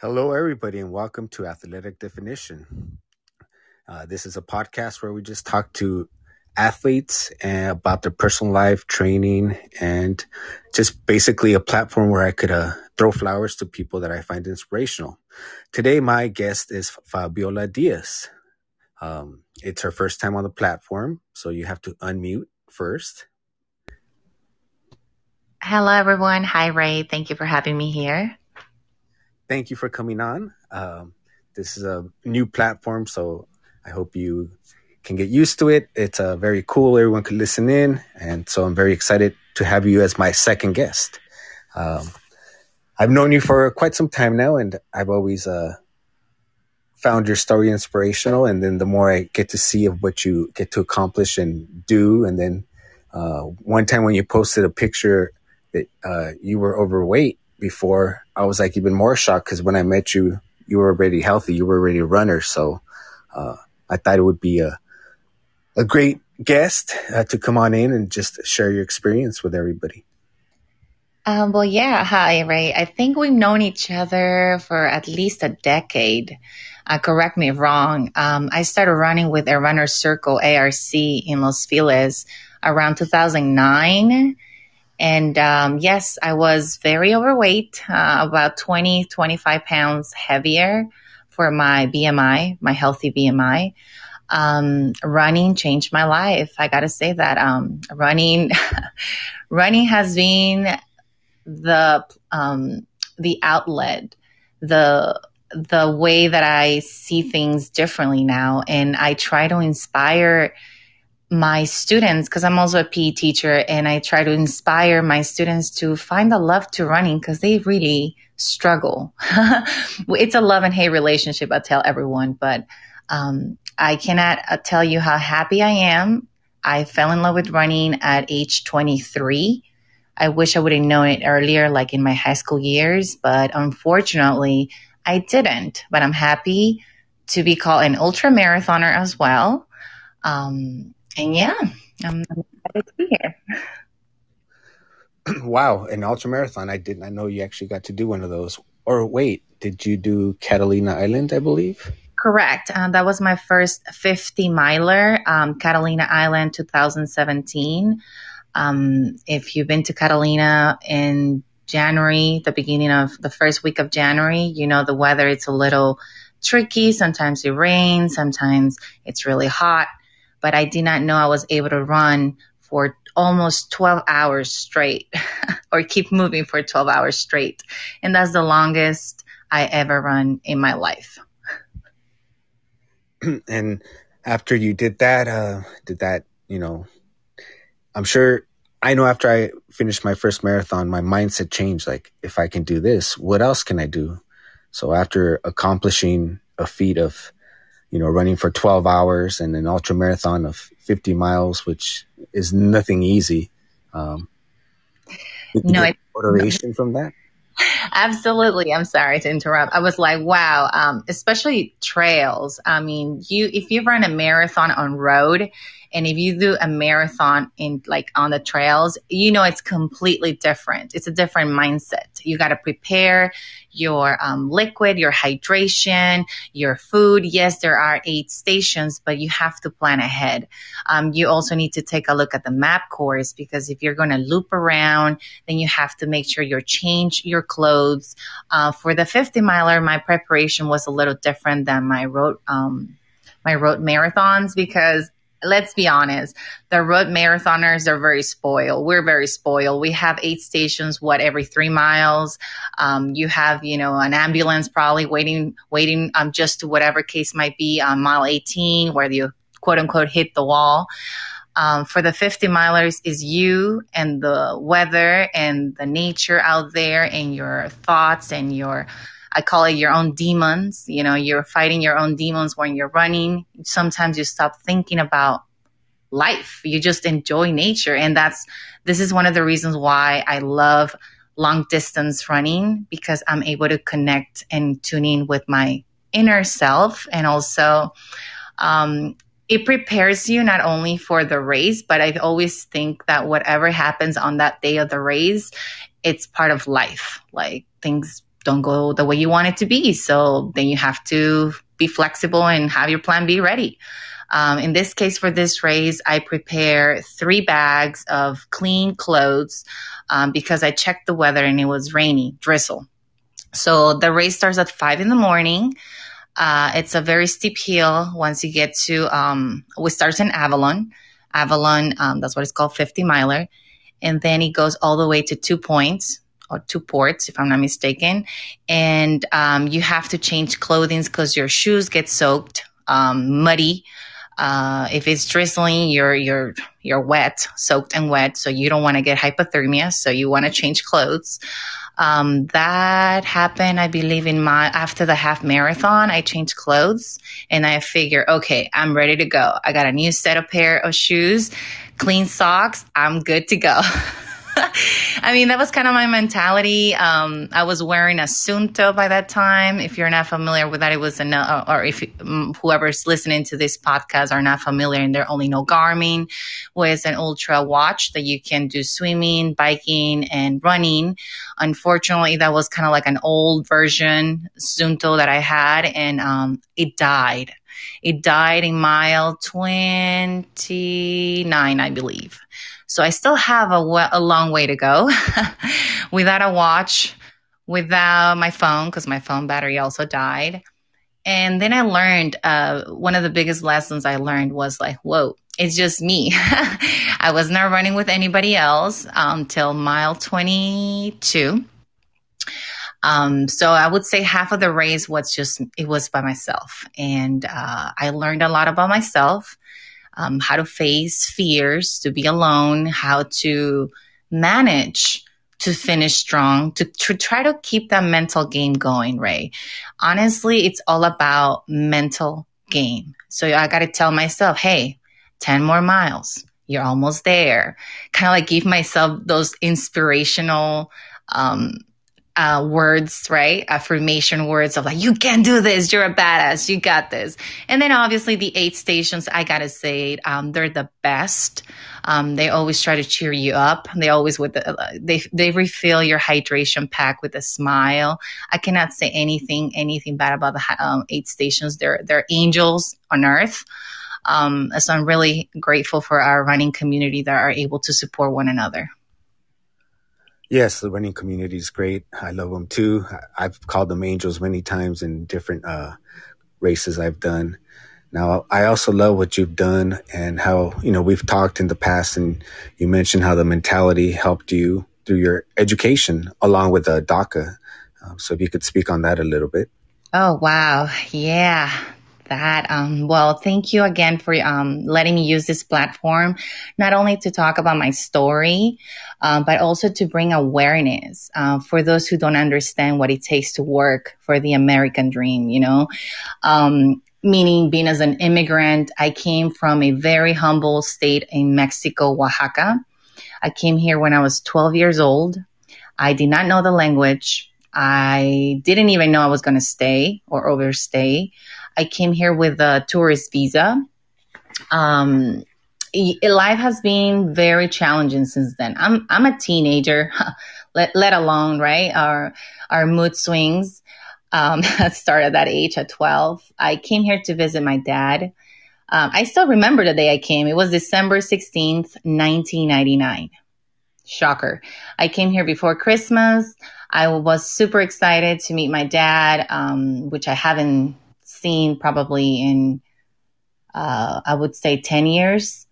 Hello, everybody, and welcome to Athletic Definition. This is a podcast where we just talk to athletes about their personal life, training, and just basically a platform where I could throw flowers to people that I find inspirational. Today, my guest is Fabiola Diaz. It's her first time on the platform, so you have to unmute first. Hello, everyone. Hi, Ray. Thank you for having me here. Thank you for coming on. This is a new platform, so I hope you can get used to it. It's very cool. Everyone can listen in. And so I'm very excited to have you as my second guest. I've known you for quite some time now, and I've always found your story inspirational. And then the more I get to see of what you get to accomplish and do. And then one time when you posted a picture that you were overweight, before, I was like even more shocked because when I met you, you were already healthy. You were already a runner. So I thought it would be a great guest to come on in and just share your experience with everybody. Well, yeah. Hi, Ray. I think we've known each other for at least a decade. Correct me if wrong. I started running with a Runner Circle ARC in Los Feliz around 2009. And yes, I was very overweight, about 20, 25 pounds heavier for my BMI, my healthy BMI. Running changed my life. I got to say that running has been the outlet, the way that I see things differently now. And I try to inspire my students, because I'm also a PE teacher, and I try to inspire my students to find the love to running because they really struggle. It's a love and hate relationship, I tell everyone, but I cannot tell you how happy I am. I fell in love with running at age 23. I wish I would have known it earlier, like in my high school years, but unfortunately I didn't. But I'm happy to be called an ultra marathoner as well. And yeah, I'm excited to be here. Wow, an ultramarathon. I did not know you actually got to do one of those. Or wait, did you do Catalina Island, I believe? Correct. That was my first 50-miler, Catalina Island 2017. If you've been to Catalina in January, the beginning of the first week of January, you know the weather, it's a little tricky. Sometimes it rains, sometimes it's really hot. But I did not know I was able to run for almost 12 hours straight or keep moving for 12 hours straight. And that's the longest I ever run in my life. And after you did that, you know, I'm sure I know after I finished my first marathon, my mindset changed. Like, if I can do this, what else can I do? So after accomplishing a feat of, you know, running for 12 hours and an ultra marathon of 50 miles, which is nothing easy. No, it's motivation from that. Absolutely. I'm sorry to interrupt. I was like, wow. Especially trails. I mean, if you run a marathon on road and if you do a marathon in like on the trails, you know, it's completely different. It's a different mindset. You got to prepare your liquid, your hydration, your food. Yes, there are 8 stations, but you have to plan ahead. You also need to take a look at the map course, because if you're going to loop around, then you have to make sure you change your clothes. For the 50-miler, my preparation was a little different than my road marathons, because let's be honest, the road marathoners are very spoiled. We're very spoiled. We have 8 stations, every 3 miles. You have, you know, an ambulance probably waiting just to whatever case might be on mile 18, where you quote unquote hit the wall. For the 50-milers is you and the weather and the nature out there and your thoughts and your, I call it your own demons. You know, you're fighting your own demons when you're running. Sometimes you stop thinking about life. You just enjoy nature. And this is one of the reasons why I love long distance running, because I'm able to connect and tune in with my inner self. And also, it prepares you not only for the race, but I always think that whatever happens on that day of the race, it's part of life. Like, things don't go the way you want it to be. So then you have to be flexible and have your plan B ready. In this case, for this race, I prepare 3 bags of clean clothes because I checked the weather and it was rainy, drizzle. So the race starts at 5 a.m. It's a very steep hill. Once you get to, it starts in Avalon. Avalon, that's what it's called, 50 miler. And then it goes all the way to 2 points or 2 ports, if I'm not mistaken. And you have to change clothing because your shoes get soaked, muddy. If it's drizzling, you're wet, soaked and wet. So you don't want to get hypothermia. So you want to change clothes. That happened, I believe, after the half marathon. I changed clothes and I figured, okay, I'm ready to go. I got a new set of pair of shoes, clean socks. I'm good to go. I mean, that was kind of my mentality. I was wearing a Suunto by that time. If you're not familiar with that, it was or if whoever's listening to this podcast are not familiar and they only know Garmin, was an ultra watch that you can do swimming, biking, and running. Unfortunately, that was kind of like an old version Suunto that I had, and it died. It died in mile 29, I believe. So I still have a long way to go without a watch, without my phone, because my phone battery also died. And then I learned, one of the biggest lessons I learned was like, whoa, it's just me. I was not running with anybody else until mile 22. So I would say half of the race was by myself. And I learned a lot about myself, how to face fears, to be alone, how to manage to finish strong, to try to keep that mental game going, Ray. Honestly, it's all about mental game. So I got to tell myself, hey, 10 more miles. You're almost there. Kind of like give myself those inspirational words, right? Affirmation words of like, you can do this. You're a badass. You got this. And then obviously the aid stations, I got to say, they're the best. They always try to cheer you up. They always they refill your hydration pack with a smile. I cannot say anything bad about the aid stations. They're angels on earth. So I'm really grateful for our running community that are able to support one another. Yes, the running community is great. I love them too. I've called them angels many times in different races I've done. Now, I also love what you've done and how, we've talked in the past and you mentioned how the mentality helped you through your education along with DACA. So if you could speak on that a little bit. Oh, wow. Yeah. Well, thank you again for letting me use this platform, not only to talk about my story, but also to bring awareness for those who don't understand what it takes to work for the American dream, meaning being as an immigrant. I came from a very humble state in Mexico, Oaxaca. I came here when I was 12 years old. I did not know the language. I didn't even know I was going to stay or overstay. I came here with a tourist visa. Life has been very challenging since then. I'm a teenager, let alone, right? Our mood swings start at that age at 12. I came here to visit my dad. I still remember the day I came. It was December 16th, 1999. Shocker. I came here before Christmas. I was super excited to meet my dad, which I haven't seen probably in, I would say 10 years.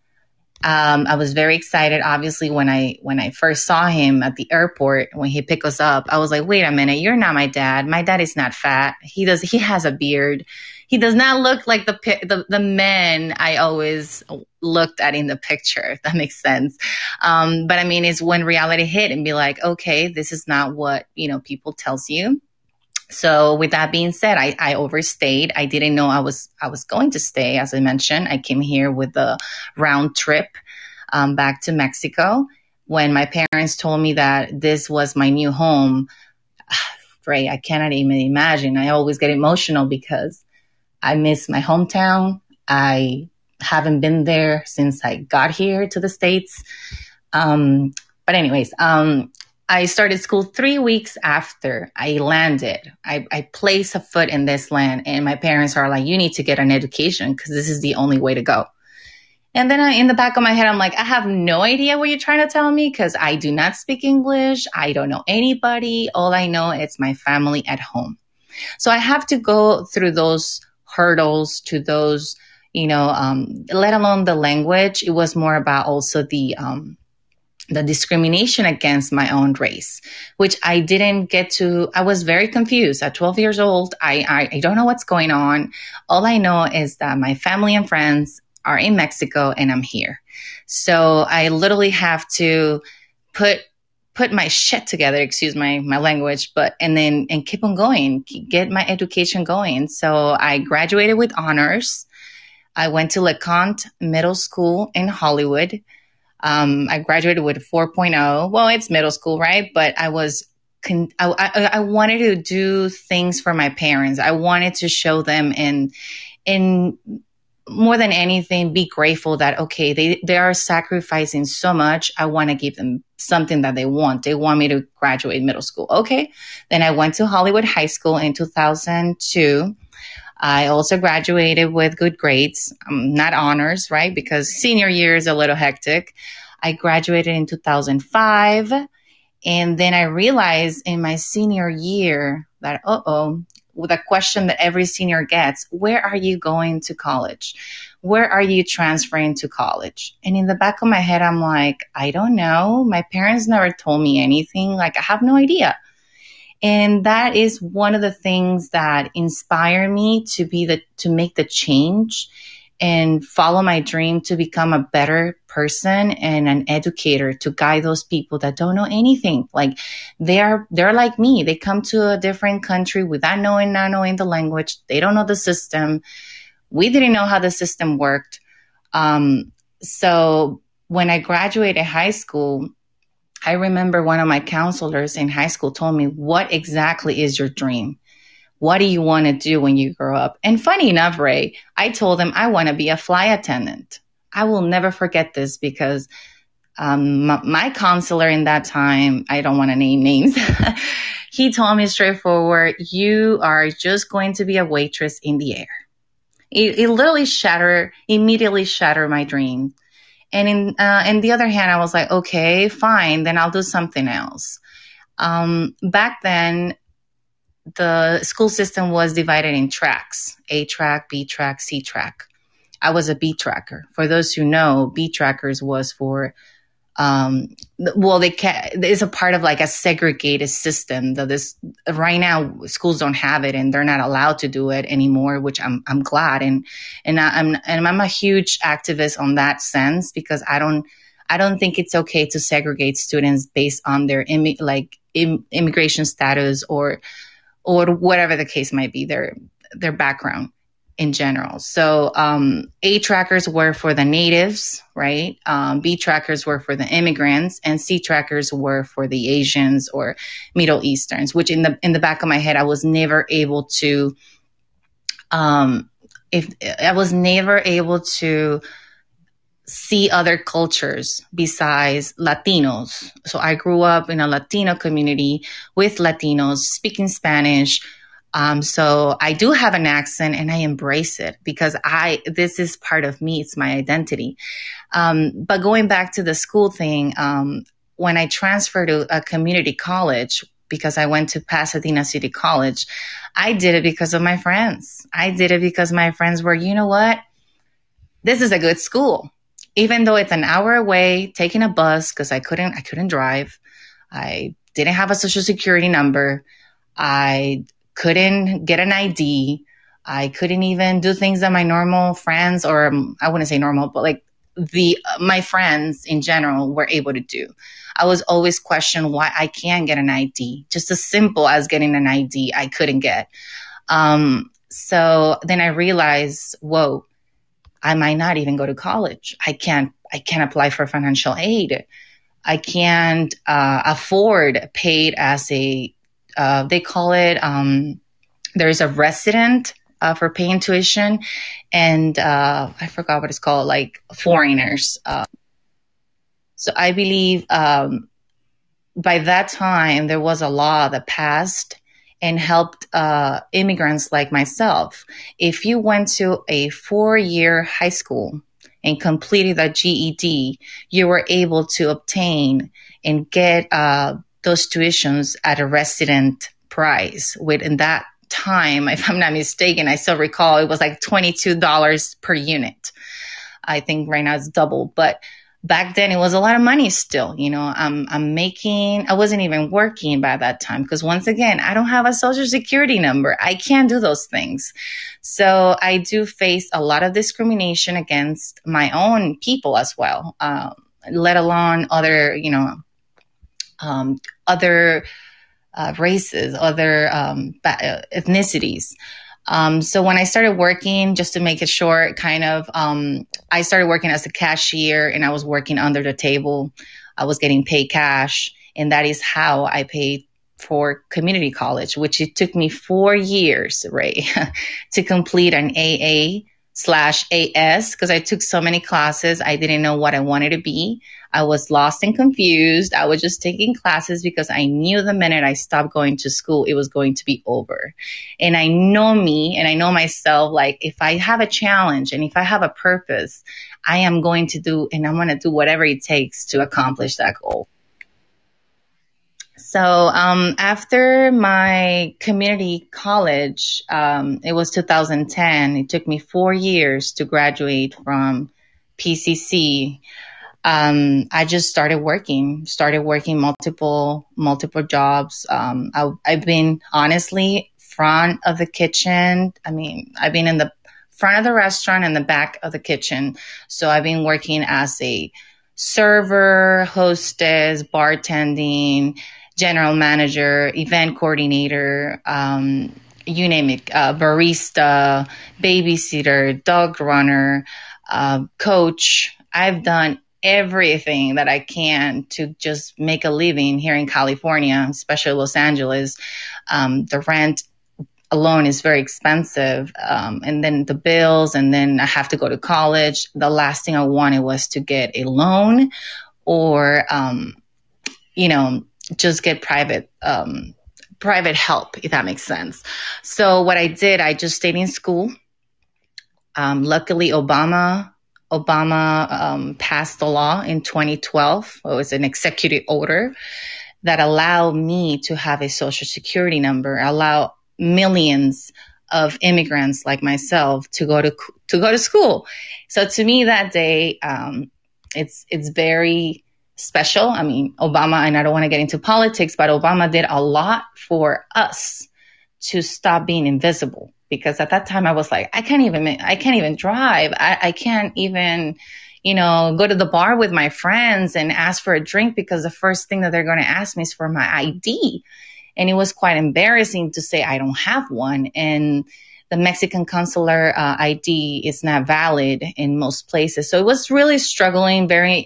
I was very excited. Obviously, when I first saw him at the airport, when he picked us up, I was like, wait a minute, you're not my dad. My dad is not fat. He has a beard. He does not look like the men I always looked at in the picture, if that makes sense. But I mean, it's when reality hit and be like, okay, this is not what, people tells you. So with that being said, I overstayed. I didn't know I was going to stay. As I mentioned, I came here with a round trip back to Mexico. When my parents told me that this was my new home, Ray, I cannot even imagine. I always get emotional because I miss my hometown. I haven't been there since I got here to the States. But anyways, I started school 3 weeks after I landed. I placed a foot in this land, and my parents are like, you need to get an education because this is the only way to go. And then in the back of my head, I'm like, I have no idea what you're trying to tell me because I do not speak English. I don't know anybody. All I know is my family at home. So I have to go through those hurdles to those, let alone the language. It was more about also the discrimination against my own race, which I didn't get to. I was very confused at 12 years old. I don't know what's going on. All I know is that my family and friends are in Mexico and I'm here. So I literally have to put my shit together, excuse my language, and keep on going, get my education going. So I graduated with honors. I went to LeConte Middle School in Hollywood. I graduated with a 4.0. Well, it's middle school, right? But I wanted to do things for my parents. I wanted to show them and more than anything, be grateful that, okay, they are sacrificing so much. I want to give them something that they want. They want me to graduate middle school. Okay. Then I went to Hollywood High School in 2002. I also graduated with good grades, not honors, right? Because senior year is a little hectic. I graduated in 2005. And then I realized in my senior year that, with a question that every senior gets, where are you going to college? Where are you transferring to college? And in the back of my head, I'm like, I don't know. My parents never told me anything. Like, I have no idea. And that is one of the things that inspire me to make the change and follow my dream to become a better person and an educator to guide those people that don't know anything. Like they're like me. They come to a different country without not knowing the language. They don't know the system. We didn't know how the system worked. So when I graduated high school, I remember one of my counselors in high school told me, what exactly is your dream? What do you want to do when you grow up? And funny enough, Ray, I told them I want to be a flight attendant. I will never forget this because my counselor in that time, I don't want to name names, he told me straightforward, you are just going to be a waitress in the air. It literally immediately shattered my dream. And in the other hand, I was like, okay, fine, then I'll do something else. Back then, the school system was divided in tracks, A track, B track, C track. I was a B tracker. For those who know, B trackers was for, it's a part of like a segregated system that right now schools don't have it and they're not allowed to do it anymore, which I'm glad. And I'm a huge activist on that sense because I don't think it's okay to segregate students based on their immigration status or whatever the case might be, their background in general. So A trackers were for the natives, right? B trackers were for the immigrants, and C trackers were for the Asians or Middle Easterns. Which in the back of my head, I was never able to. If I was never able to see other cultures besides Latinos. So I grew up in a Latino community with Latinos speaking Spanish. So I do have an accent and I embrace it because this is part of me. It's my identity. But going back to the school thing, when I transferred to a community college, because I went to Pasadena City College, I did it because of my friends. I did it because my friends were, you know what? This is a good school. Even though it's an hour away, taking a bus because I couldn't drive. I didn't have a social security number. I couldn't get an ID. I couldn't even do things that my normal friends, or I wouldn't say normal, but like my friends in general were able to do. I was always questioned why I can't get an ID. Just as simple as getting an ID, I couldn't get. So then I realized, whoa, I might not even go to college. I can't apply for financial aid. I can't afford paid as a, they call it, there's a resident for paying tuition. And I forgot what it's called, like foreigners. So I believe by that time, there was a law that passed and helped immigrants like myself. If you went to a four-year high school and completed a GED, you were able to obtain and get those tuitions at a resident price. Within that time, if I'm not mistaken, I still recall it was like $22 per unit. I think right now it's double, but back then it was a lot of money still. You know, I wasn't even working by that time because once again, I don't have a social security number. I can't do those things. So I do face a lot of discrimination against my own people as well, let alone other, you know, other races, other ethnicities. So when I started working, just to make it short, kind of, I started working as a cashier and I was working under the table. I was getting paid cash, and that is how I paid for community college, which it took me 4 years, Ray, to complete an AA/AS because I took so many classes. I didn't know what I wanted to be. I was lost and confused. I was just taking classes because I knew the minute I stopped going to school, it was going to be over. And I know me and I know myself, like if I have a challenge and if I have a purpose, I am going to do, and I'm going to do whatever it takes to accomplish that goal. So after my community college, it was 2010. It took me 4 years to graduate from PCC. I just started working multiple jobs. I've been honestly front of the kitchen. I mean, I've been in the front of the restaurant and the back of the kitchen. So I've been working as a server, hostess, bartending, general manager, event coordinator, you name it, barista, babysitter, dog runner, coach. I've done everything that I can to just make a living here in California, especially Los Angeles. The rent alone is very expensive. And then the bills, and then I have to go to college. The last thing I wanted was to get a loan or, you know, just get private help, if that makes sense. So what I did, I just stayed in school. Luckily, Obama passed a law in 2012. It was an executive order that allowed me to have a social security number, allow millions of immigrants like myself to go to school. So to me that day, it's very special. I mean, Obama, and I don't want to get into politics, but Obama did a lot for us to stop being invisible. Because at that time I was like, I can't even drive. I can't even, you know, go to the bar with my friends and ask for a drink because the first thing that they're going to ask me is for my ID. And it was quite embarrassing to say I don't have one. And the Mexican consular ID is not valid in most places. So it was really struggling, very,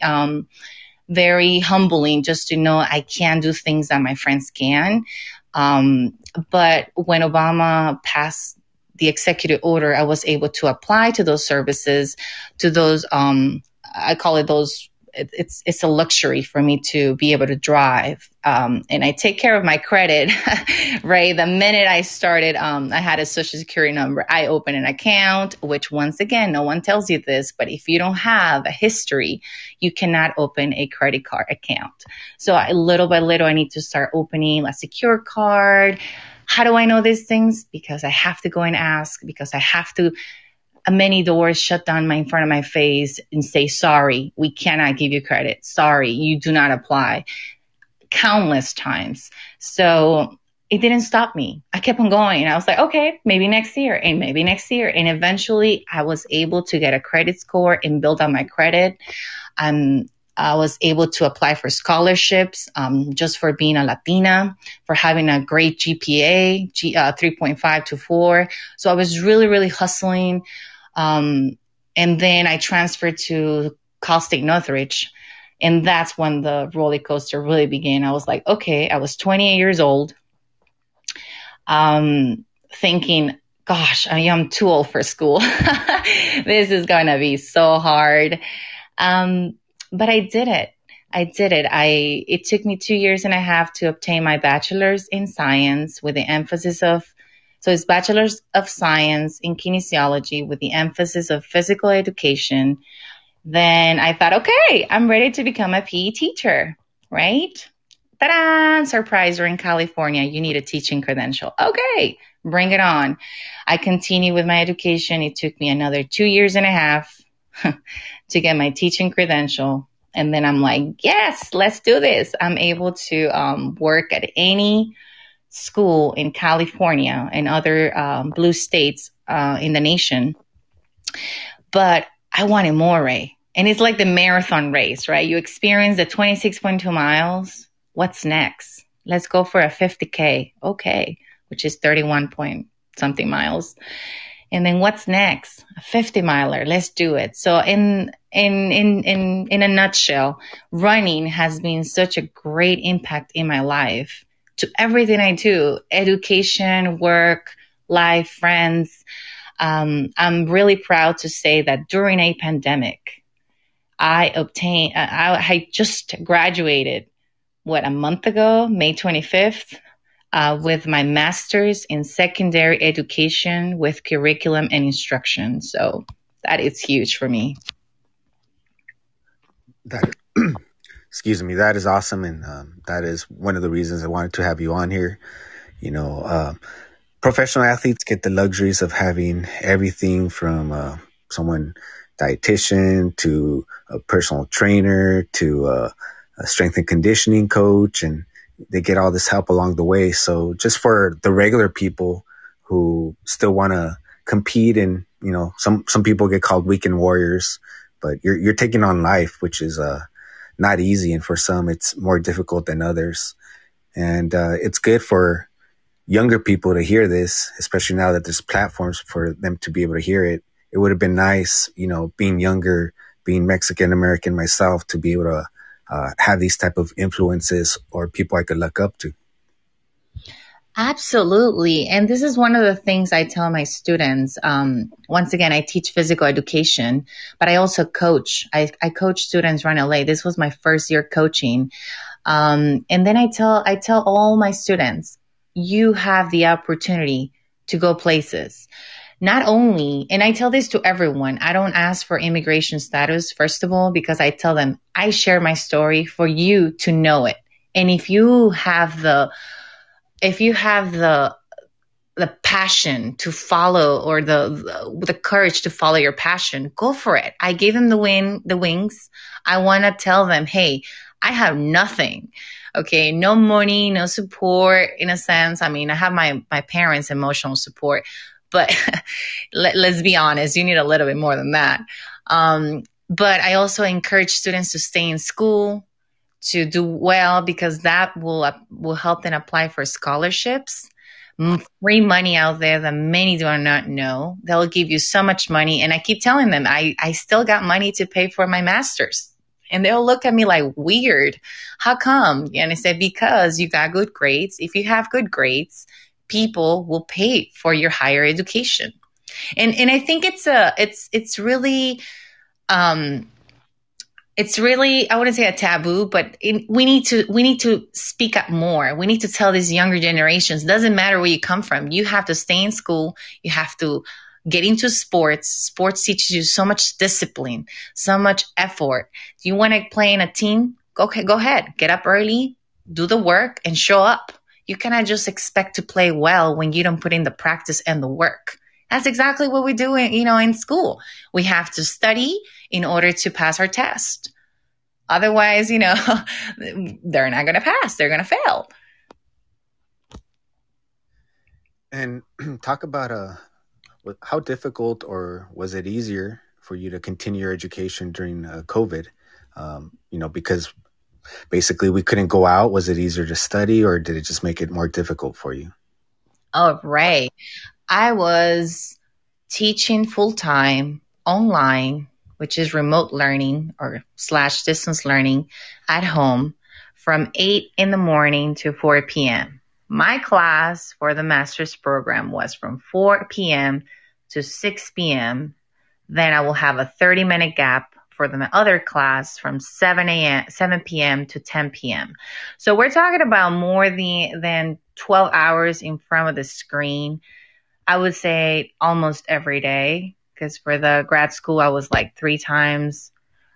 very humbling just to know I can do things that my friends can. But when Obama passed the executive order, I was able to apply to those services, to those, I call it those, it's a luxury for me to be able to drive. And I take care of my credit, right? The minute I started, I had a social security number. I opened an account, which once again, no one tells you this, but if you don't have a history, you cannot open a credit card account. So little by little, I need to start opening a secure card. How do I know these things? Because I have to go and ask, because I have to, many doors shut down in front of my face and say, sorry, we cannot give you credit. Sorry, you do not apply. Countless times. So it didn't stop me. I kept on going. I was like, okay, maybe next year and maybe next year. And eventually I was able to get a credit score and build on my credit. I was able to apply for scholarships just for being a Latina, for having a great GPA, 3.5 to 4. So I was really, really hustling. And then I transferred to Cal State Northridge. And that's when the roller coaster really began. I was like, okay, I was 28 years old, thinking, gosh, I am too old for school. This is going to be so hard. But I did it. I did it. It took me 2.5 years to obtain my bachelor's in science with the emphasis of, so it's bachelor's of science in kinesiology with the emphasis of physical education. Then I thought, okay, I'm ready to become a PE teacher, right? Ta-da! Surprise, we're in California. You need a teaching credential. Okay, bring it on. I continued with my education. It took me another 2.5 years to get my teaching credential. And then I'm like, yes, let's do this. I'm able to work at any school in California and other blue states in the nation. But I wanted more, Ray. And it's like the marathon race, right? You experience the 26.2 miles. What's next? Let's go for a 50K. Okay, which is 31 point something miles. And then what's next? A 50 miler. Let's do it. So in a nutshell, running has been such a great impact in my life to everything I do, education, work, life, friends. I'm really proud to say that during a pandemic, I just graduated, a month ago, May 25th, with my master's in secondary education with curriculum and instruction. So that is huge for me. Excuse me. That is awesome. And that is one of the reasons I wanted to have you on here. You know, professional athletes get the luxuries of having everything from someone dietitian to a personal trainer to a strength and conditioning coach, and they get all this help along the way. So just for the regular people who still want to compete, and you know, some people get called weekend warriors, but you're taking on life, which is not easy, and for some it's more difficult than others. And it's good for younger people to hear this, especially now that there's platforms for them to be able to hear it. It would have been nice, you know, being younger, being Mexican American myself, to be able to have these type of influences or people I could look up to. Absolutely. And this is one of the things I tell my students. Once again, I teach physical education, but I also coach. I coach Students Run LA. This was my first year coaching. And then I tell all my students, you have the opportunity to go places. Not only, and I tell this to everyone, I don't ask for immigration status, first of all, because I tell them I share my story for you to know it. And if you have the passion to follow, or the courage to follow your passion, go for it. I gave them the wings. I want to tell them, hey, I have nothing. Okay. No money, no support in a sense. I mean, I have my parents' emotional support, but let's be honest, you need a little bit more than that. But I also encourage students to stay in school, to do well, because that will help them apply for scholarships. Free money out there that many do not know. They'll give you so much money. And I keep telling them, I still got money to pay for my master's. And they'll look at me like, weird, how come? And I said, because you got good grades. If you have good grades, people will pay for your higher education. And I think it's really, I wouldn't say a taboo, but we need to speak up more. We need to tell these younger generations, doesn't matter where you come from. You have to stay in school. You have to get into sports. Sports teaches you so much discipline, so much effort. Do you want to play in a team? Go ahead. Get up early, do the work, and show up. You cannot just expect to play well when you don't put in the practice and the work. That's exactly what we do in school. We have to study in order to pass our test. Otherwise, they're not going to pass. They're going to fail. And talk about how difficult, or was it easier for you to continue your education during COVID? Because basically we couldn't go out. Was it easier to study, or did it just make it more difficult for you? Oh, Ray, I was teaching full time online, which is remote learning or / distance learning at home from 8 a.m. to 4 p.m. My class for the master's program was from 4 p.m. to 6 p.m. Then I will have a 30-minute gap for the other class from 7 p.m. to 10 p.m. So we're talking about more than 12 hours in front of the screen, I would say almost every day, because for the grad school, I was like 3 times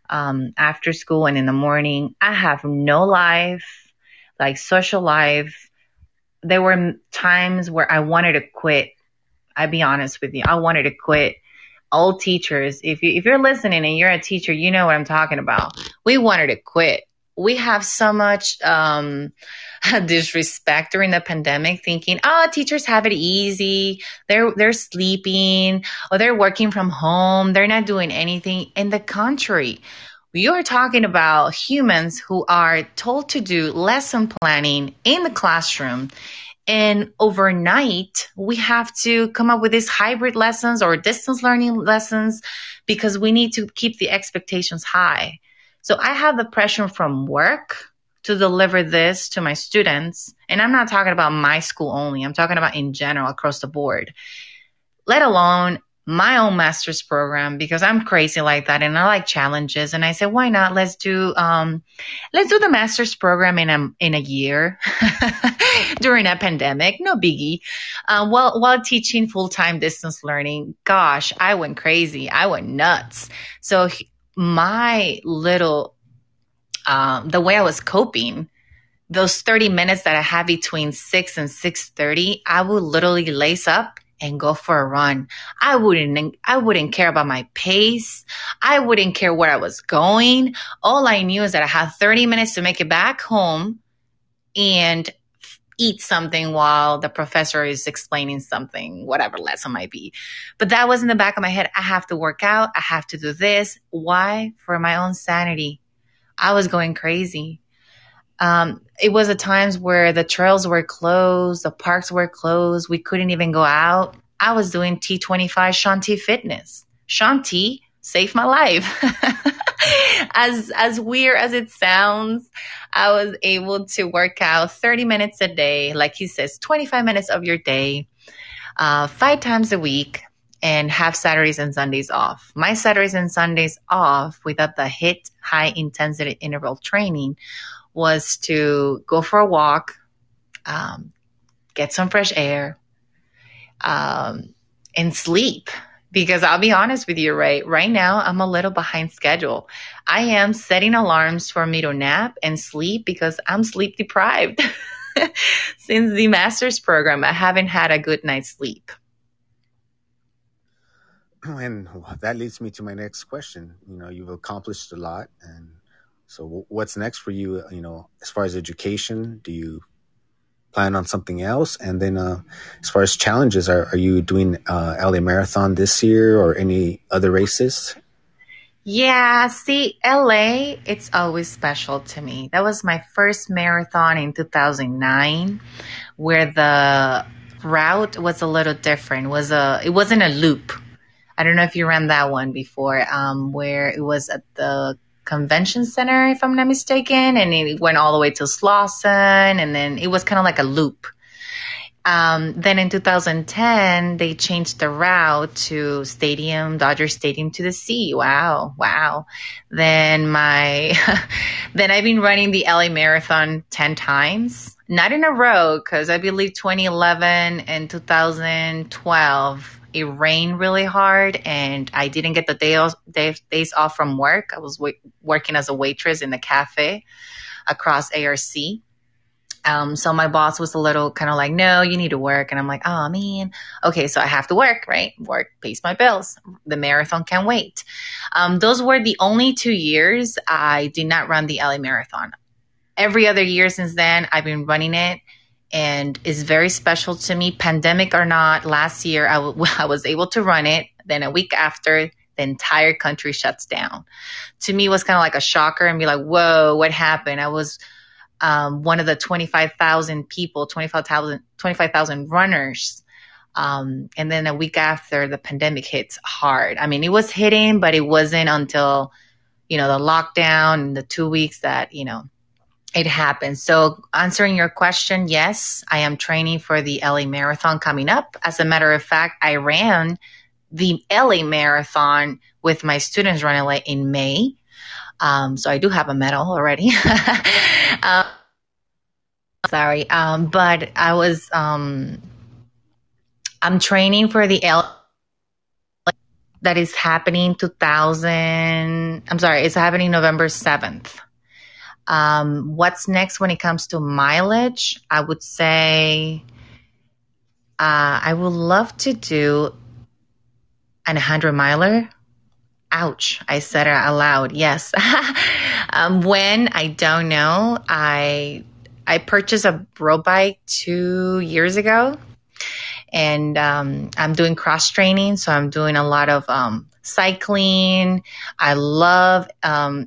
after school and in the morning. I have no life, like social life. There were times where I wanted to quit. I'll be honest with you. I wanted to quit. All teachers, if you're listening and you're a teacher, you know what I'm talking about. We wanted to quit. We have so much disrespect during the pandemic, thinking, oh, teachers have it easy. They're sleeping, or they're working from home. They're not doing anything. In the contrary, you are talking about humans who are told to do lesson planning in the classroom. And overnight, we have to come up with these hybrid lessons or distance learning lessons because we need to keep the expectations high. So I have the pressure from work to deliver this to my students. And I'm not talking about my school only. I'm talking about in general across the board, let alone my own master's program, because I'm crazy like that. And I like challenges. And I said, why not? Let's do the master's program in a year during a pandemic. No biggie. While teaching full-time distance learning, gosh, I went crazy. I went nuts. So my little, the way I was coping, those 30 minutes that I have between 6 and 6:30, I would literally lace up and go for a run. I wouldn't care about my pace. I wouldn't care where I was going. All I knew is that I had 30 minutes to make it back home and eat something while the professor is explaining something, whatever lesson might be. But that was in the back of my head. I have to work out. I have to do this. Why? For my own sanity. I was going crazy. It was at times where the trails were closed, the parks were closed. We couldn't even go out. I was doing T25 Shaun T fitness. Shaun T saved my life. As weird as it sounds, I was able to work out 30 minutes a day. Like he says, 25 minutes of your day, 5 times a week, and have Saturdays and Sundays off. My Saturdays and Sundays off without the HIIT, high intensity interval training, was to go for a walk, get some fresh air, and sleep. Because I'll be honest with you, right now, I'm a little behind schedule. I am setting alarms for me to nap and sleep because I'm sleep deprived since the master's program. I haven't had a good night's sleep. And that leads me to my next question. You know, you've accomplished a lot, and so what's next for you, you know, as far as education? Do you plan on something else? And then as far as challenges, are you doing LA Marathon this year or any other races? Yeah, see, LA, it's always special to me. That was my first marathon in 2009, where the route was a little different. It wasn't a loop. I don't know if you ran that one before, where it was at the Convention Center, if I'm not mistaken, and it went all the way to Slauson, and then it was kind of like a loop. Then in 2010, they changed the route to Dodger Stadium to the sea. Wow. Then I've been running the LA Marathon 10 times, not in a row, because I believe 2011 and 2012, it rained really hard, and I didn't get the days off from work. I was working as a waitress in the cafe across ARC. So my boss was a little kind of like, no, you need to work. And I'm like, oh, man. Okay, so I have to work, right? Work pays my bills. The marathon can wait. Those were the only 2 years I did not run the LA Marathon. Every other year since then, I've been running it. And it's very special to me, pandemic or not. Last year, I was able to run it. Then a week after, the entire country shuts down. To me, it was kind of like a shocker and be like, whoa, what happened? I was one of the 25,000 people, 25,000 runners. And then a week after, the pandemic hits hard. I mean, it was hitting, but it wasn't until, you know, the lockdown and the 2 weeks that, you know, it happens. So answering your question, yes, I am training for the LA Marathon coming up. As a matter of fact, I ran the LA Marathon with my Students Run LA in May. So I do have a medal already. But I was, I'm training for the LA that is happening it's happening November 7th. What's next when it comes to mileage? I would say I would love to do an 100-miler. Ouch, I said it out loud, yes. When, I don't know. I purchased a road bike 2 years ago, and I'm doing cross training, so I'm doing a lot of cycling. I love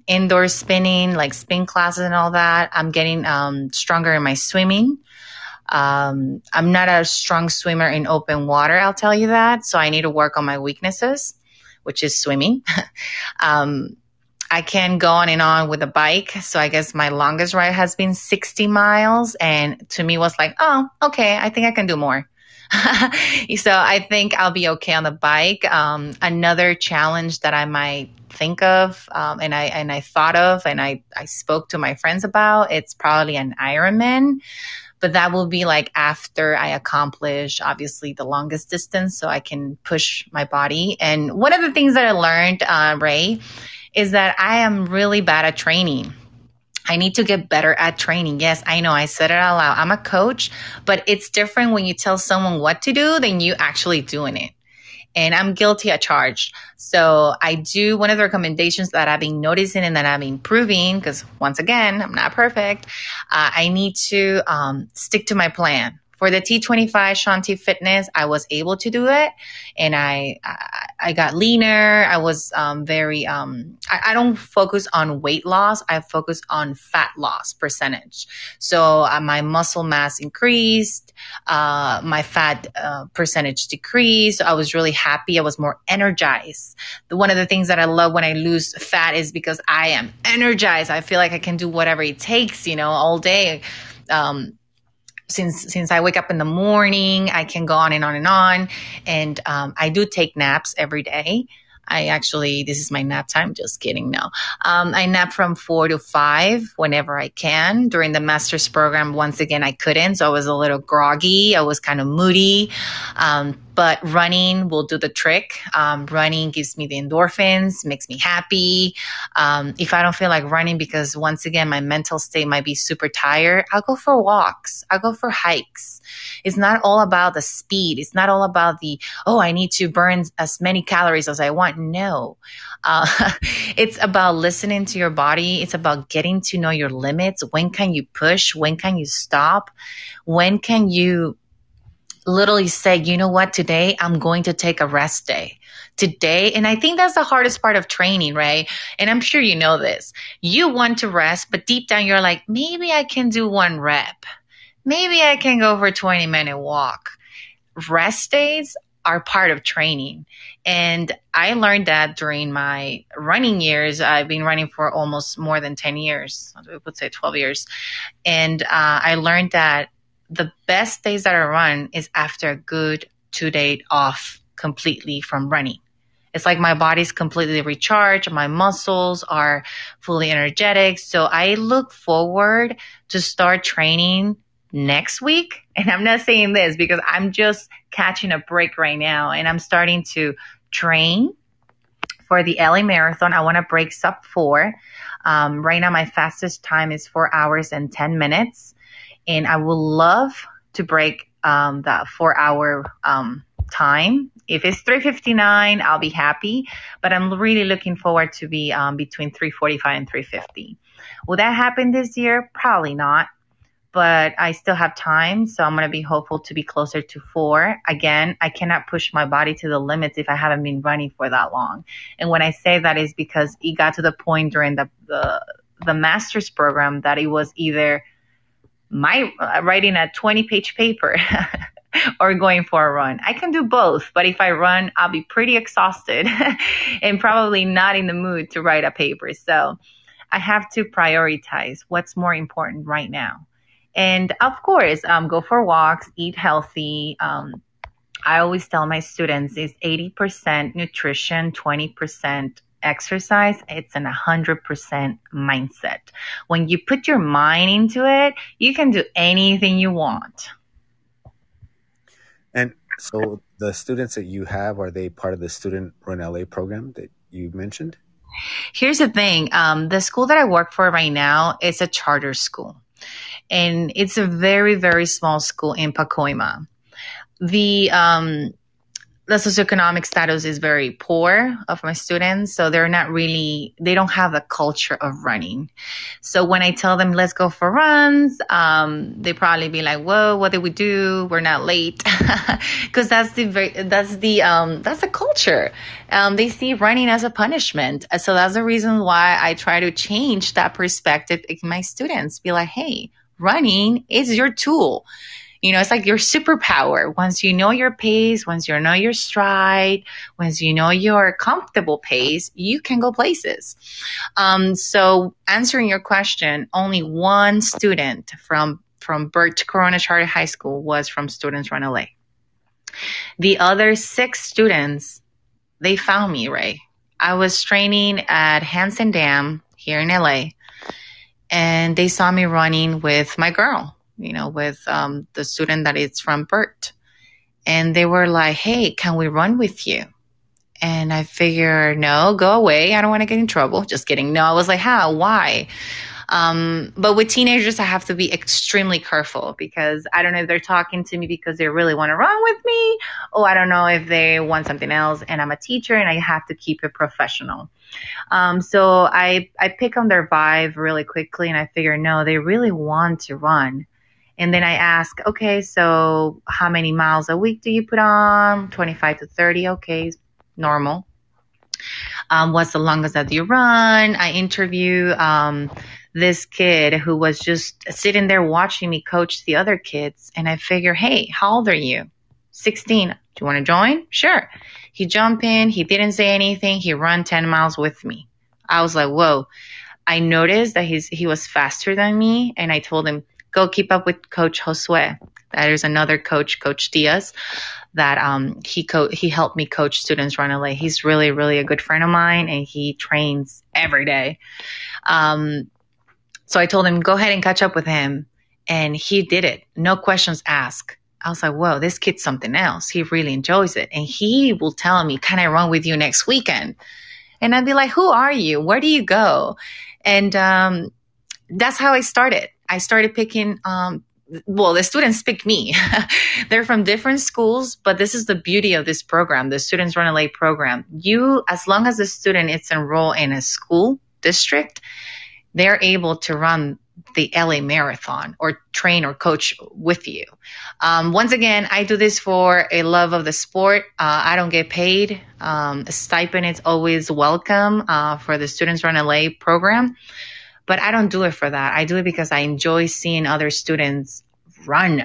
indoor spinning, like spin classes and all that. I'm getting stronger in my swimming. I'm not a strong swimmer in open water, I'll tell you that, so I need to work on my weaknesses, which is swimming. I can go on and on with a bike. So I guess my longest ride has been 60 miles. And to me was like, oh, okay, I think I can do more. So I think I'll be okay on the bike. Another challenge that I might think of and I thought of and I spoke to my friends about, it's probably an Ironman. But that will be like after I accomplish, obviously, the longest distance so I can push my body. And one of the things that I learned, Ray, is that I am really bad at training. I need to get better at training. Yes, I know I said it out loud. I'm a coach, but it's different when you tell someone what to do than you actually doing it. And I'm guilty of charge. So I do one of the recommendations that I've been noticing and that I'm improving, because once again, I'm not perfect. I need to stick to my plan. For the T25 Shaun T Fitness, I was able to do it, and I got leaner. I was I don't focus on weight loss. I focus on fat loss percentage. So my muscle mass increased, my fat percentage decreased. I was really happy. I was more energized. One of the things that I love when I lose fat is because I am energized. I feel like I can do whatever it takes, all day. Since I wake up in the morning, I can go on and on and on. And I do take naps every day. This is my nap time. Just kidding. No. I nap from 4 to 5 whenever I can. During the master's program, once again, I couldn't. So I was a little groggy. I was kind of moody. But running will do the trick. Running gives me the endorphins, makes me happy. If I don't feel like running, because once again, my mental state might be super tired, I'll go for walks. I'll go for hikes. It's not all about the speed. It's not all about I need to burn as many calories as I want. No. It's about listening to your body. It's about getting to know your limits. When can you push? When can you stop? When can you literally say, you know what, today I'm going to take a rest day. Today, and I think that's the hardest part of training, right? And I'm sure you know this. You want to rest, but deep down you're like, maybe I can do one rep. Maybe I can go for a 20-minute walk. Rest days are part of training. And I learned that during my running years. I've been running for almost more than 10 years. I would say 12 years. And I learned that the best days that I run is after a good 2 days off completely from running. It's like my body's completely recharged. My muscles are fully energetic. So I look forward to start training next week. And I'm not saying this because I'm just catching a break right now. And I'm starting to train for the LA Marathon. I want to break sub 4. Right now, my fastest time is 4 hours and 10 minutes. And I would love to break that 4-hour time. If it's 3:59, I'll be happy. But I'm really looking forward to be between 3:45 and 3:50. Will that happen this year? Probably not. But I still have time, so I'm going to be hopeful to be closer to 4. Again, I cannot push my body to the limits if I haven't been running for that long. And when I say that is because it got to the point during the master's program that it was either my writing a 20-page paper or going for a run. I can do both, but if I run, I'll be pretty exhausted and probably not in the mood to write a paper. So I have to prioritize what's more important right now. And of course, go for walks, eat healthy, I always tell my students it's 80% nutrition, 20% exercise. It's an 100% mindset. When you put your mind into it, you can do anything you want. And so the students that you have, are they part of the Student Run LA program that you mentioned? Here's the thing. The school that I work for right now is a charter school, and it's a very, very small school in Pacoima. The socioeconomic status is very poor of my students, so they don't have a culture of running. So when I tell them, let's go for runs, they probably be like, whoa, what did we do? We're not late. Because that's the culture. They see running as a punishment. So that's the reason why I try to change that perspective in my students. Be like, hey, running is your tool. You know, it's like your superpower. Once you know your pace, once you know your stride, once you know your comfortable pace, you can go places. So answering your question, only one student from Birch Corona Charter High School was from Students Run LA. The other 6 students, they found me, Ray. I was training at Hanson Dam here in LA, and they saw me running with my girl, you know, with the student that is from Burt. And they were like, hey, can we run with you? And I figured, no, go away. I don't want to get in trouble. Just kidding. No, I was like, how? Why? But with teenagers, I have to be extremely careful, because I don't know if they're talking to me because they really want to run with me, or I don't know if they want something else, and I'm a teacher and I have to keep it professional. So I pick on their vibe really quickly, and I figure, no, they really want to run. And then I ask, okay, so how many miles a week do you put on? 25 to 30, okay, normal. What's the longest that you run? I interview this kid who was just sitting there watching me coach the other kids. And I figure, hey, how old are you? 16. Do you want to join? Sure. He jumped in. He didn't say anything. He ran 10 miles with me. I was like, whoa. I noticed that he was faster than me. And I told him, go keep up with Coach Josué. There's another coach, Coach Diaz, that he helped me coach Students Run LA. He's really, really a good friend of mine, and he trains every day. So I told him, go ahead and catch up with him, and he did it. No questions asked. I was like, whoa, this kid's something else. He really enjoys it. And he will tell me, can I run with you next weekend? And I'd be like, who are you? Where do you go? And that's how I started. I started picking, the students pick me. They're from different schools, but this is the beauty of this program, the Students Run LA program. You, as long as the student is enrolled in a school district, they're able to run the LA Marathon or train or coach with you. Once again, I do this for a love of the sport. I don't get paid. A stipend is always welcome for the Students Run LA program. But I don't do it for that. I do it because I enjoy seeing other students run.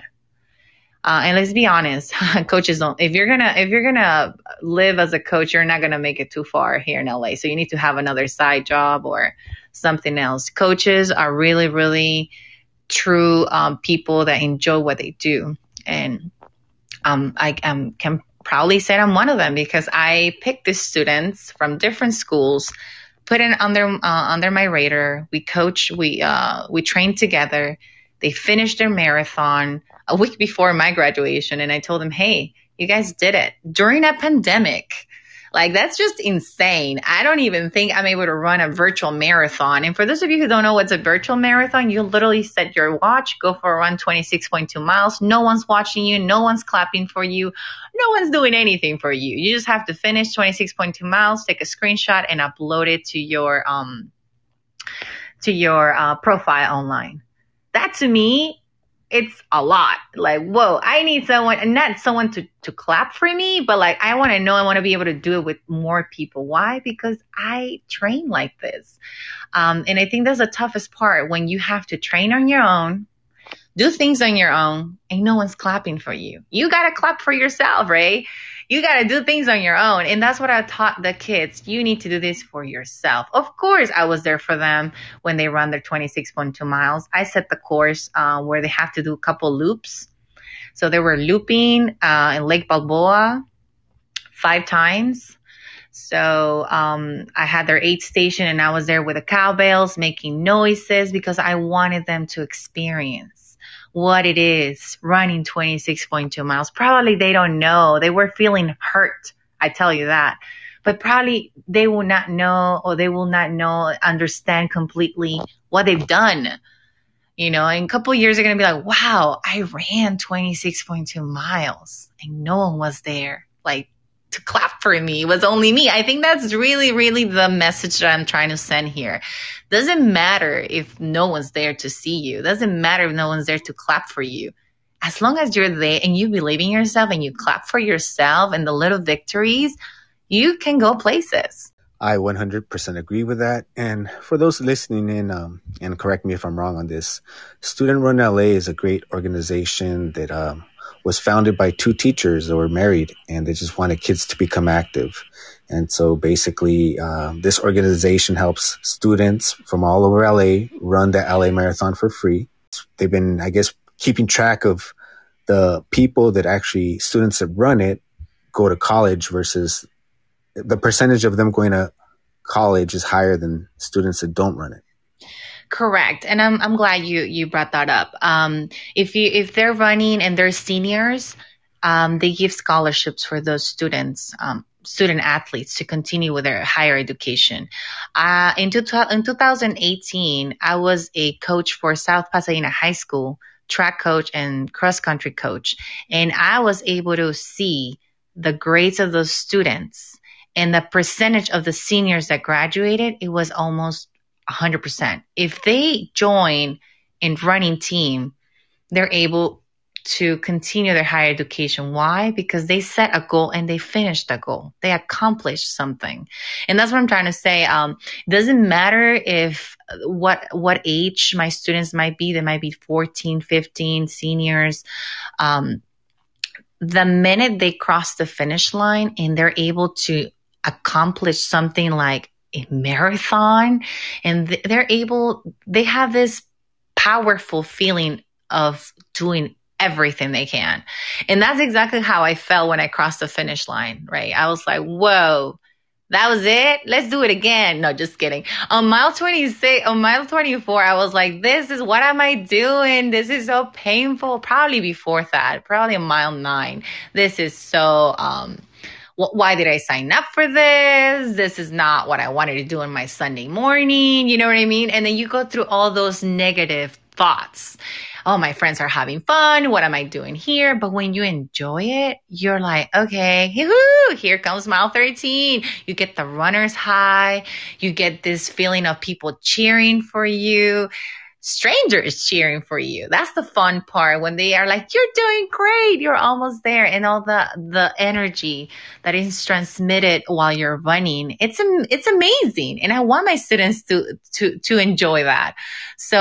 And let's be honest, coaches don't. If you're gonna live as a coach, you're not gonna make it too far here in LA. So you need to have another side job or something else. Coaches are really, really true people that enjoy what they do, and I can proudly say I'm one of them, because I pick the students from different schools, put it under my radar. We coach, we train together. They finished their marathon a week before my graduation. And I told them, hey, you guys did it during a pandemic. Like, that's just insane. I don't even think I'm able to run a virtual marathon. And for those of you who don't know what's a virtual marathon, you literally set your watch, go for a run 26.2 miles. No one's watching you. No one's clapping for you. No one's doing anything for you. You just have to finish 26.2 miles, take a screenshot, and upload it to your profile online. That, to me, it's a lot. Like, whoa, I need someone, and not someone to clap for me, but like, I want to know, I want to be able to do it with more people. Why? Because I train like this. And I think that's the toughest part, when you have to train on your own, do things on your own, and no one's clapping for you. You got to clap for yourself, right? You got to do things on your own. And that's what I taught the kids. You need to do this for yourself. Of course, I was there for them when they run their 26.2 miles. I set the course where they have to do a couple loops. So they were looping in Lake Balboa 5 times. So I had their aid station, and I was there with the cowbells making noises because I wanted them to experience what it is running 26.2 miles. Probably they don't know. They were feeling hurt, I tell you that. But probably they will not know, or they will not know, understand completely what they've done. You know, in a couple of years, they're going to be like, wow, I ran 26.2 miles and no one was there like to clap for me. It was only me. I think that's really, really the message that I'm trying to send here. Doesn't matter if no one's there to see you. Doesn't matter if no one's there to clap for you. As long as you're there and you believe in yourself and you clap for yourself and the little victories, you can go places. I 100% agree with that. And for those listening in, and correct me if I'm wrong on this, Student Run LA is a great organization that was founded by 2 teachers that were married, and they just wanted kids to become active. And so basically, this organization helps students from all over LA run the LA Marathon for free. They've been, I guess, keeping track of the people that actually, students that run it, go to college versus the percentage of them going to college is higher than students that don't run it. Correct. And I'm glad you brought that up. If they're running and they're seniors, they give scholarships for those students, student athletes, to continue with their higher education. In 2018, I was a coach for South Pasadena High School, track coach and cross country coach. And I was able to see the grades of those students. And the percentage of the seniors that graduated, it was almost 100%. If they join in running team, they're able to continue their higher education. Why? Because they set a goal and they finished the goal. They accomplished something. And that's what I'm trying to say. It doesn't matter if what age my students might be. They might be 14, 15, seniors. The minute they cross the finish line and they're able to accomplish something like a marathon, and they have this powerful feeling of doing everything they can. And that's exactly how I felt when I crossed the finish line, right? I was like, whoa, that was it. Let's do it again. No, just kidding. On mile 26, on mile 24, I was like, this is, what am I doing? This is so painful. Probably before that, probably on mile 9. This is so, why did I sign up for this? This is not what I wanted to do on my Sunday morning. You know what I mean? And then you go through all those negative thoughts. Oh, my friends are having fun. What am I doing here? But when you enjoy it, you're like, okay, here comes mile 13. You get the runner's high. You get this feeling of people cheering for you. Strangers cheering for you. That's the fun part, when they are like, you're doing great. You're almost there. And all the energy that is transmitted while you're running, it's amazing. And I want my students to enjoy that. So,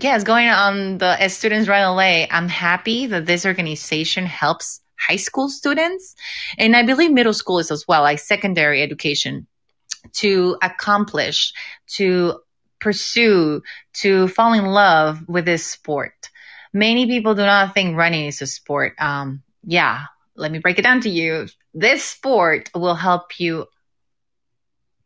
yes, going on the Students Run LA, I'm happy that this organization helps high school students. And I believe middle school is as well, like secondary education, to accomplish, to pursue, to fall in love with this sport. Many people do not think running is a sport. Yeah, let me break it down to you. This sport will help you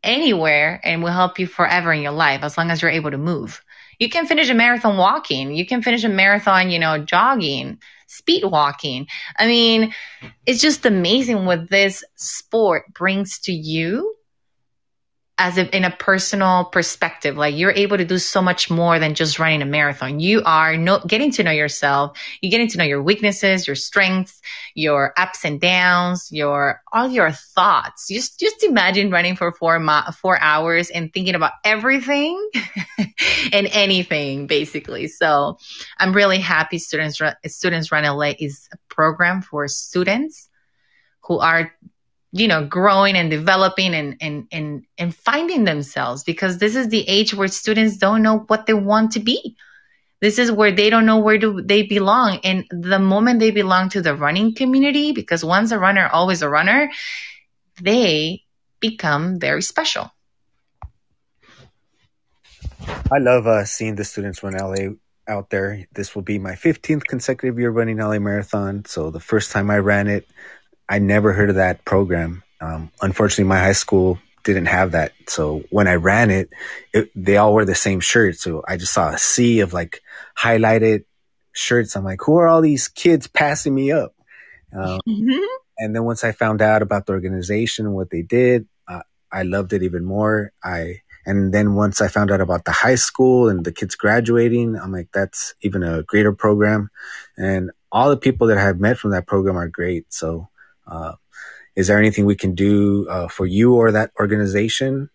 anywhere and will help you forever in your life as long as you're able to move. You can finish a marathon walking. You can finish a marathon, jogging, speed walking. I mean, it's just amazing what this sport brings to you. As if in a personal perspective, like you're able to do so much more than just running a marathon. You are getting to know yourself. You're getting to know your weaknesses, your strengths, your ups and downs, all your thoughts. Just imagine running for 4 hours and thinking about everything and anything, basically. So I'm really happy Students Run LA is a program for students who are growing and developing and finding themselves, because this is the age where students don't know what they want to be. This is where they don't know where do they belong. And the moment they belong to the running community, because once a runner, always a runner, they become very special. I love seeing the Students Run LA out there. This will be my 15th consecutive year running LA Marathon. So the first time I ran it, I never heard of that program. Unfortunately, my high school didn't have that. So when I ran it, they all wore the same shirt. So I just saw a sea of like highlighted shirts. I'm like, who are all these kids passing me up? And then once I found out about the organization and what they did, I loved it even more. And then once I found out about the high school and the kids graduating, I'm like, that's even a greater program. And all the people that I have met from that program are great. So is there anything we can do for you or that organization?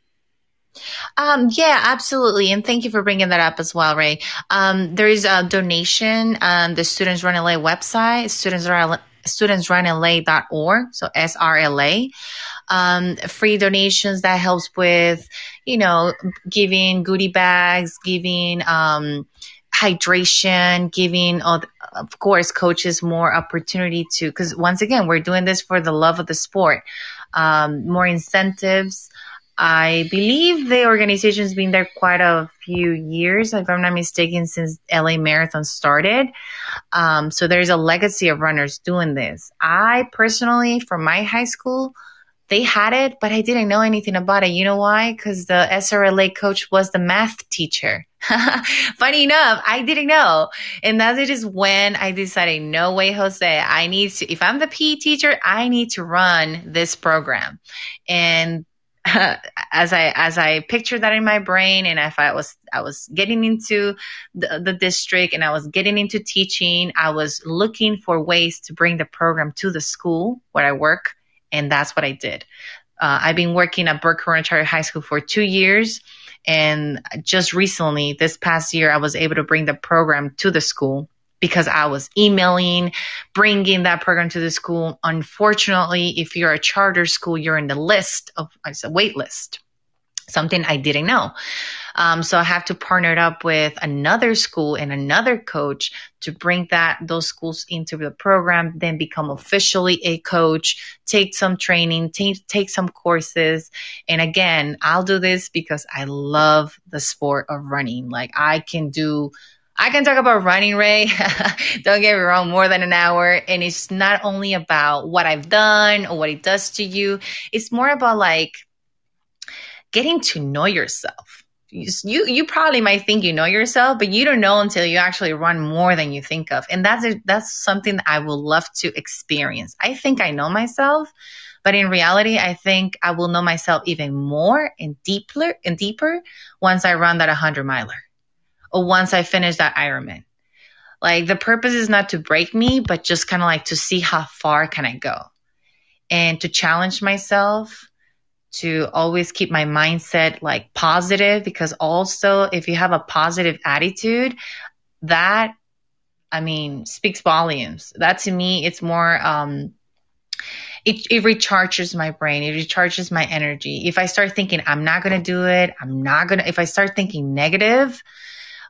Yeah, absolutely. And thank you for bringing that up as well, Ray. There is a donation on the Students Run LA website, studentsrunla.org, so SRLA. Free donations that helps with, you know, giving goodie bags, giving hydration, giving, of course, coaches more opportunity to, because once again, we're doing this for the love of the sport, more incentives. I believe the organization's been there quite a few years, if I'm not mistaken, since LA Marathon started. So there's a legacy of runners doing this. I personally, from my high school, they had it, but I didn't know anything about it. You know why? Because the SRLA coach was the math teacher. Funny enough, I didn't know. And that is when I decided, no way, Jose, I need to, if I'm the PE teacher, I need to run this program. And as I pictured that in my brain, and if I was getting into the district and I was getting into teaching, I was looking for ways to bring the program to the school where I work. And that's what I did. I've been working at Burke Corona Charter High School for 2 years. And just recently, this past year, I was able to bring the program to the school because I was emailing, bringing that program to the school. Unfortunately, if you're a charter school, you're in the list of, it's a wait list, something I didn't know. So I have to partner it up with another school and another coach to bring those schools into the program, then become officially a coach, take some training, take some courses. And again, I'll do this because I love the sport of running. Like I can talk about running, Ray, don't get me wrong, more than an hour. And it's not only about what I've done or what it does to you. It's more about like getting to know yourself. You probably might think you know yourself, but you don't know until you actually run more than you think of. And that's something that I would love to experience. I think I know myself, but in reality, I think I will know myself even more and deeper once I run that 100-miler. Or once I finish that Ironman. Like the purpose is not to break me, but just kind of like to see how far can I go and to challenge myself, to always keep my mindset like positive, because also if you have a positive attitude, that, I mean, speaks volumes. That to me, it's more, it recharges my brain. It recharges my energy. If I start thinking, I'm not going to do it, if I start thinking negative,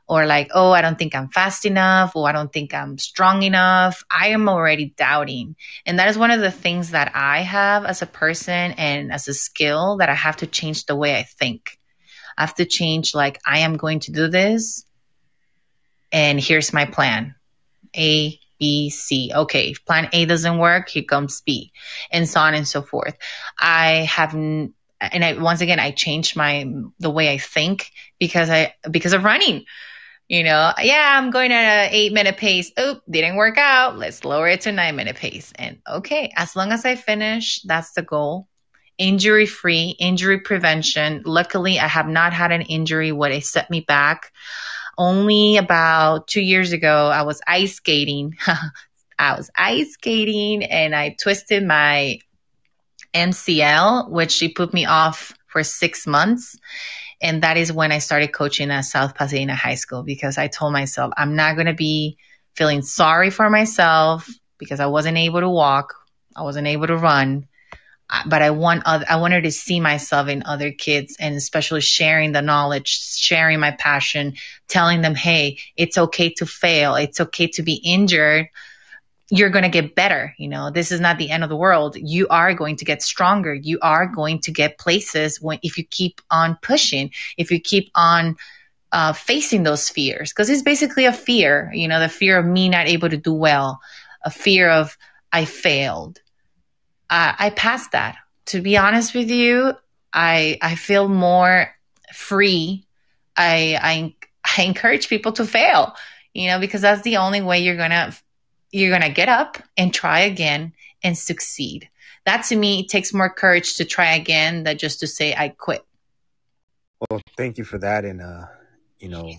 or like, oh, I don't think I'm fast enough, or I don't think I'm strong enough, I am already doubting. And that is one of the things that I have as a person and as a skill, that I have to change the way I think. I have to change, like, I am going to do this, and here's my plan. A, B, C. Okay, if plan A doesn't work, here comes B, and so on and so forth. I changed the way I think because of running. You know, yeah, I'm going at an 8-minute pace. Oh, didn't work out. Let's lower it to a 9-minute pace. And okay, as long as I finish, that's the goal. Injury-free, injury prevention. Luckily, I have not had an injury where it set me back. Only about 2 years ago, I was ice skating. And I twisted my MCL, which she put me off for 6 months. And that is when I started coaching at South Pasadena High School, because I told myself I'm not going to be feeling sorry for myself because I wasn't able to walk. I wasn't able to run. But I wanted to see myself in other kids, and especially sharing the knowledge, sharing my passion, telling them, hey, it's okay to fail. It's okay to be injured. You're going to get better. You know, this is not the end of the world. You are going to get stronger. You are going to get places if you keep on pushing, if you keep on facing those fears, because it's basically a fear, you know, the fear of me not able to do well, a fear of I failed. I passed that. To be honest with you, I feel more free. I encourage people to fail, you know, because that's the only way you're gonna get up and try again and succeed. That to me, it takes more courage to try again than just to say I quit. Well, thank you for that, and you know,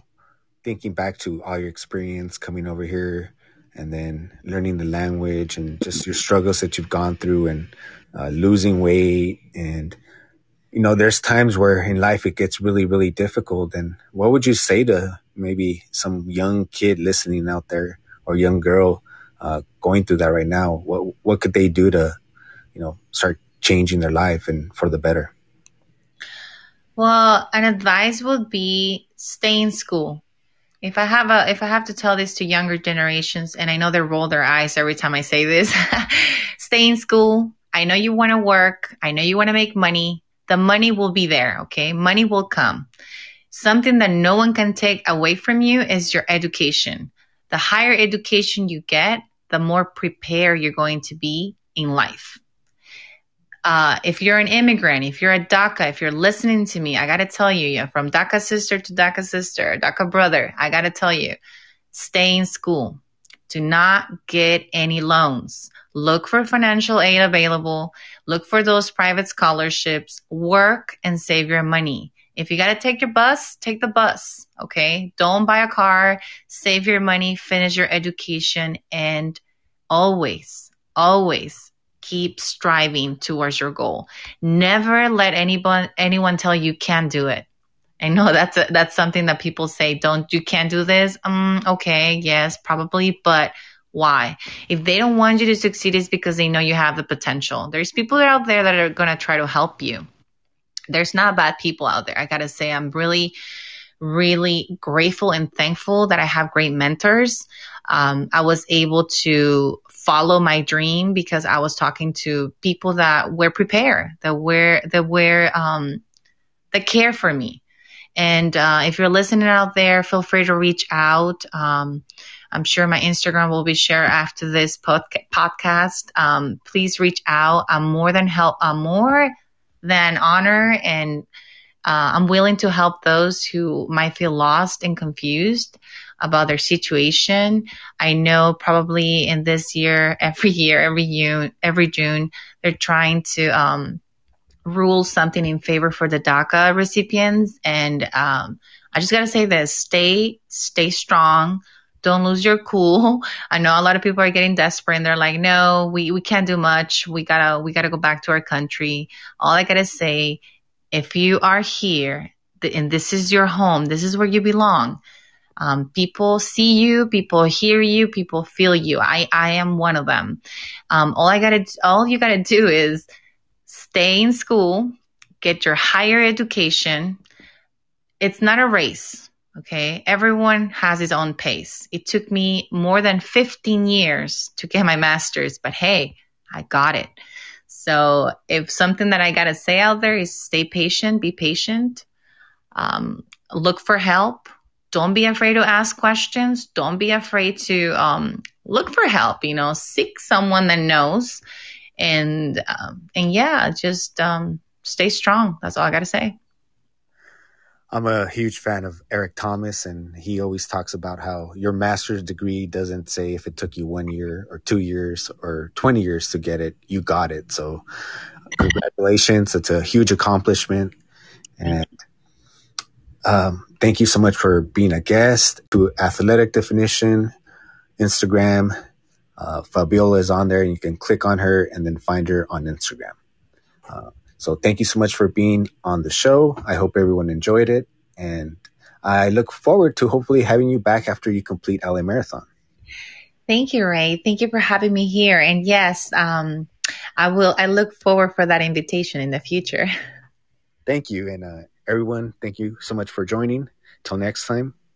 thinking back to all your experience coming over here, and then learning the language, and just your struggles that you've gone through, and losing weight, and you know, there's times where in life it gets really, really difficult. And what would you say to maybe some young kid listening out there, or young girl going through that right now? What could they do to, you know, start changing their life and for the better? Well, an advice would be stay in school. If I have to tell this to younger generations, and I know they roll their eyes every time I say this, stay in school. I know you want to work. I know you want to make money. The money will be there, okay? Money will come. Something that no one can take away from you is your education. The higher education you get, the more prepared you're going to be in life. If you're an immigrant, if you're a DACA, if you're listening to me, I got to tell you, yeah, from DACA sister to DACA sister, DACA brother, I got to tell you, stay in school. Do not get any loans. Look for financial aid available. Look for those private scholarships. Work and save your money. If you got to take your bus, take the bus, okay? Don't buy a car. Save your money. Finish your education. And always, always keep striving towards your goal. Never let anyone tell you can't do it. I know that's something that people say, you can't do this. Okay, yes, probably, but why? If they don't want you to succeed, it's because they know you have the potential. There's people out there that are going to try to help you. There's not bad people out there. I got to say, I'm really, really grateful and thankful that I have great mentors. I was able to follow my dream because I was talking to people that were prepared, that care for me. And if you're listening out there, feel free to reach out. I'm sure my Instagram will be shared after this podcast. Please reach out. I'm more than honor, and I'm willing to help those who might feel lost and confused about their situation. I know probably in this year, every June, they're trying to rule something in favor for the DACA recipients. And I just got to say this, stay strong. Don't lose your cool. I know a lot of people are getting desperate and they're like, no, we can't do much. We gotta go back to our country. All I gotta say, if you are here and this is your home, this is where you belong. People see you, people hear you, people feel you. I am one of them. All you gotta do is stay in school, get your higher education. It's not a race. Okay, everyone has his own pace. It took me more than 15 years to get my master's, but hey, I got it. So if something that I got to say out there is stay patient, be patient, look for help. Don't be afraid to ask questions. Don't be afraid to look for help, you know, seek someone that knows. And yeah, just stay strong. That's all I got to say. I'm a huge fan of Eric Thomas, and he always talks about how your master's degree doesn't say if it took you 1 year or 2 years or 20 years to get it, you got it. So congratulations. It's a huge accomplishment. And thank you so much for being a guest to Athletic Definition, Instagram. Fabiola is on there, and you can click on her and then find her on Instagram. So thank you so much for being on the show. I hope everyone enjoyed it. And I look forward to hopefully having you back after you complete LA Marathon. Thank you, Ray. Thank you for having me here. And yes, I look forward for that invitation in the future. Thank you. And everyone, thank you so much for joining. Till next time.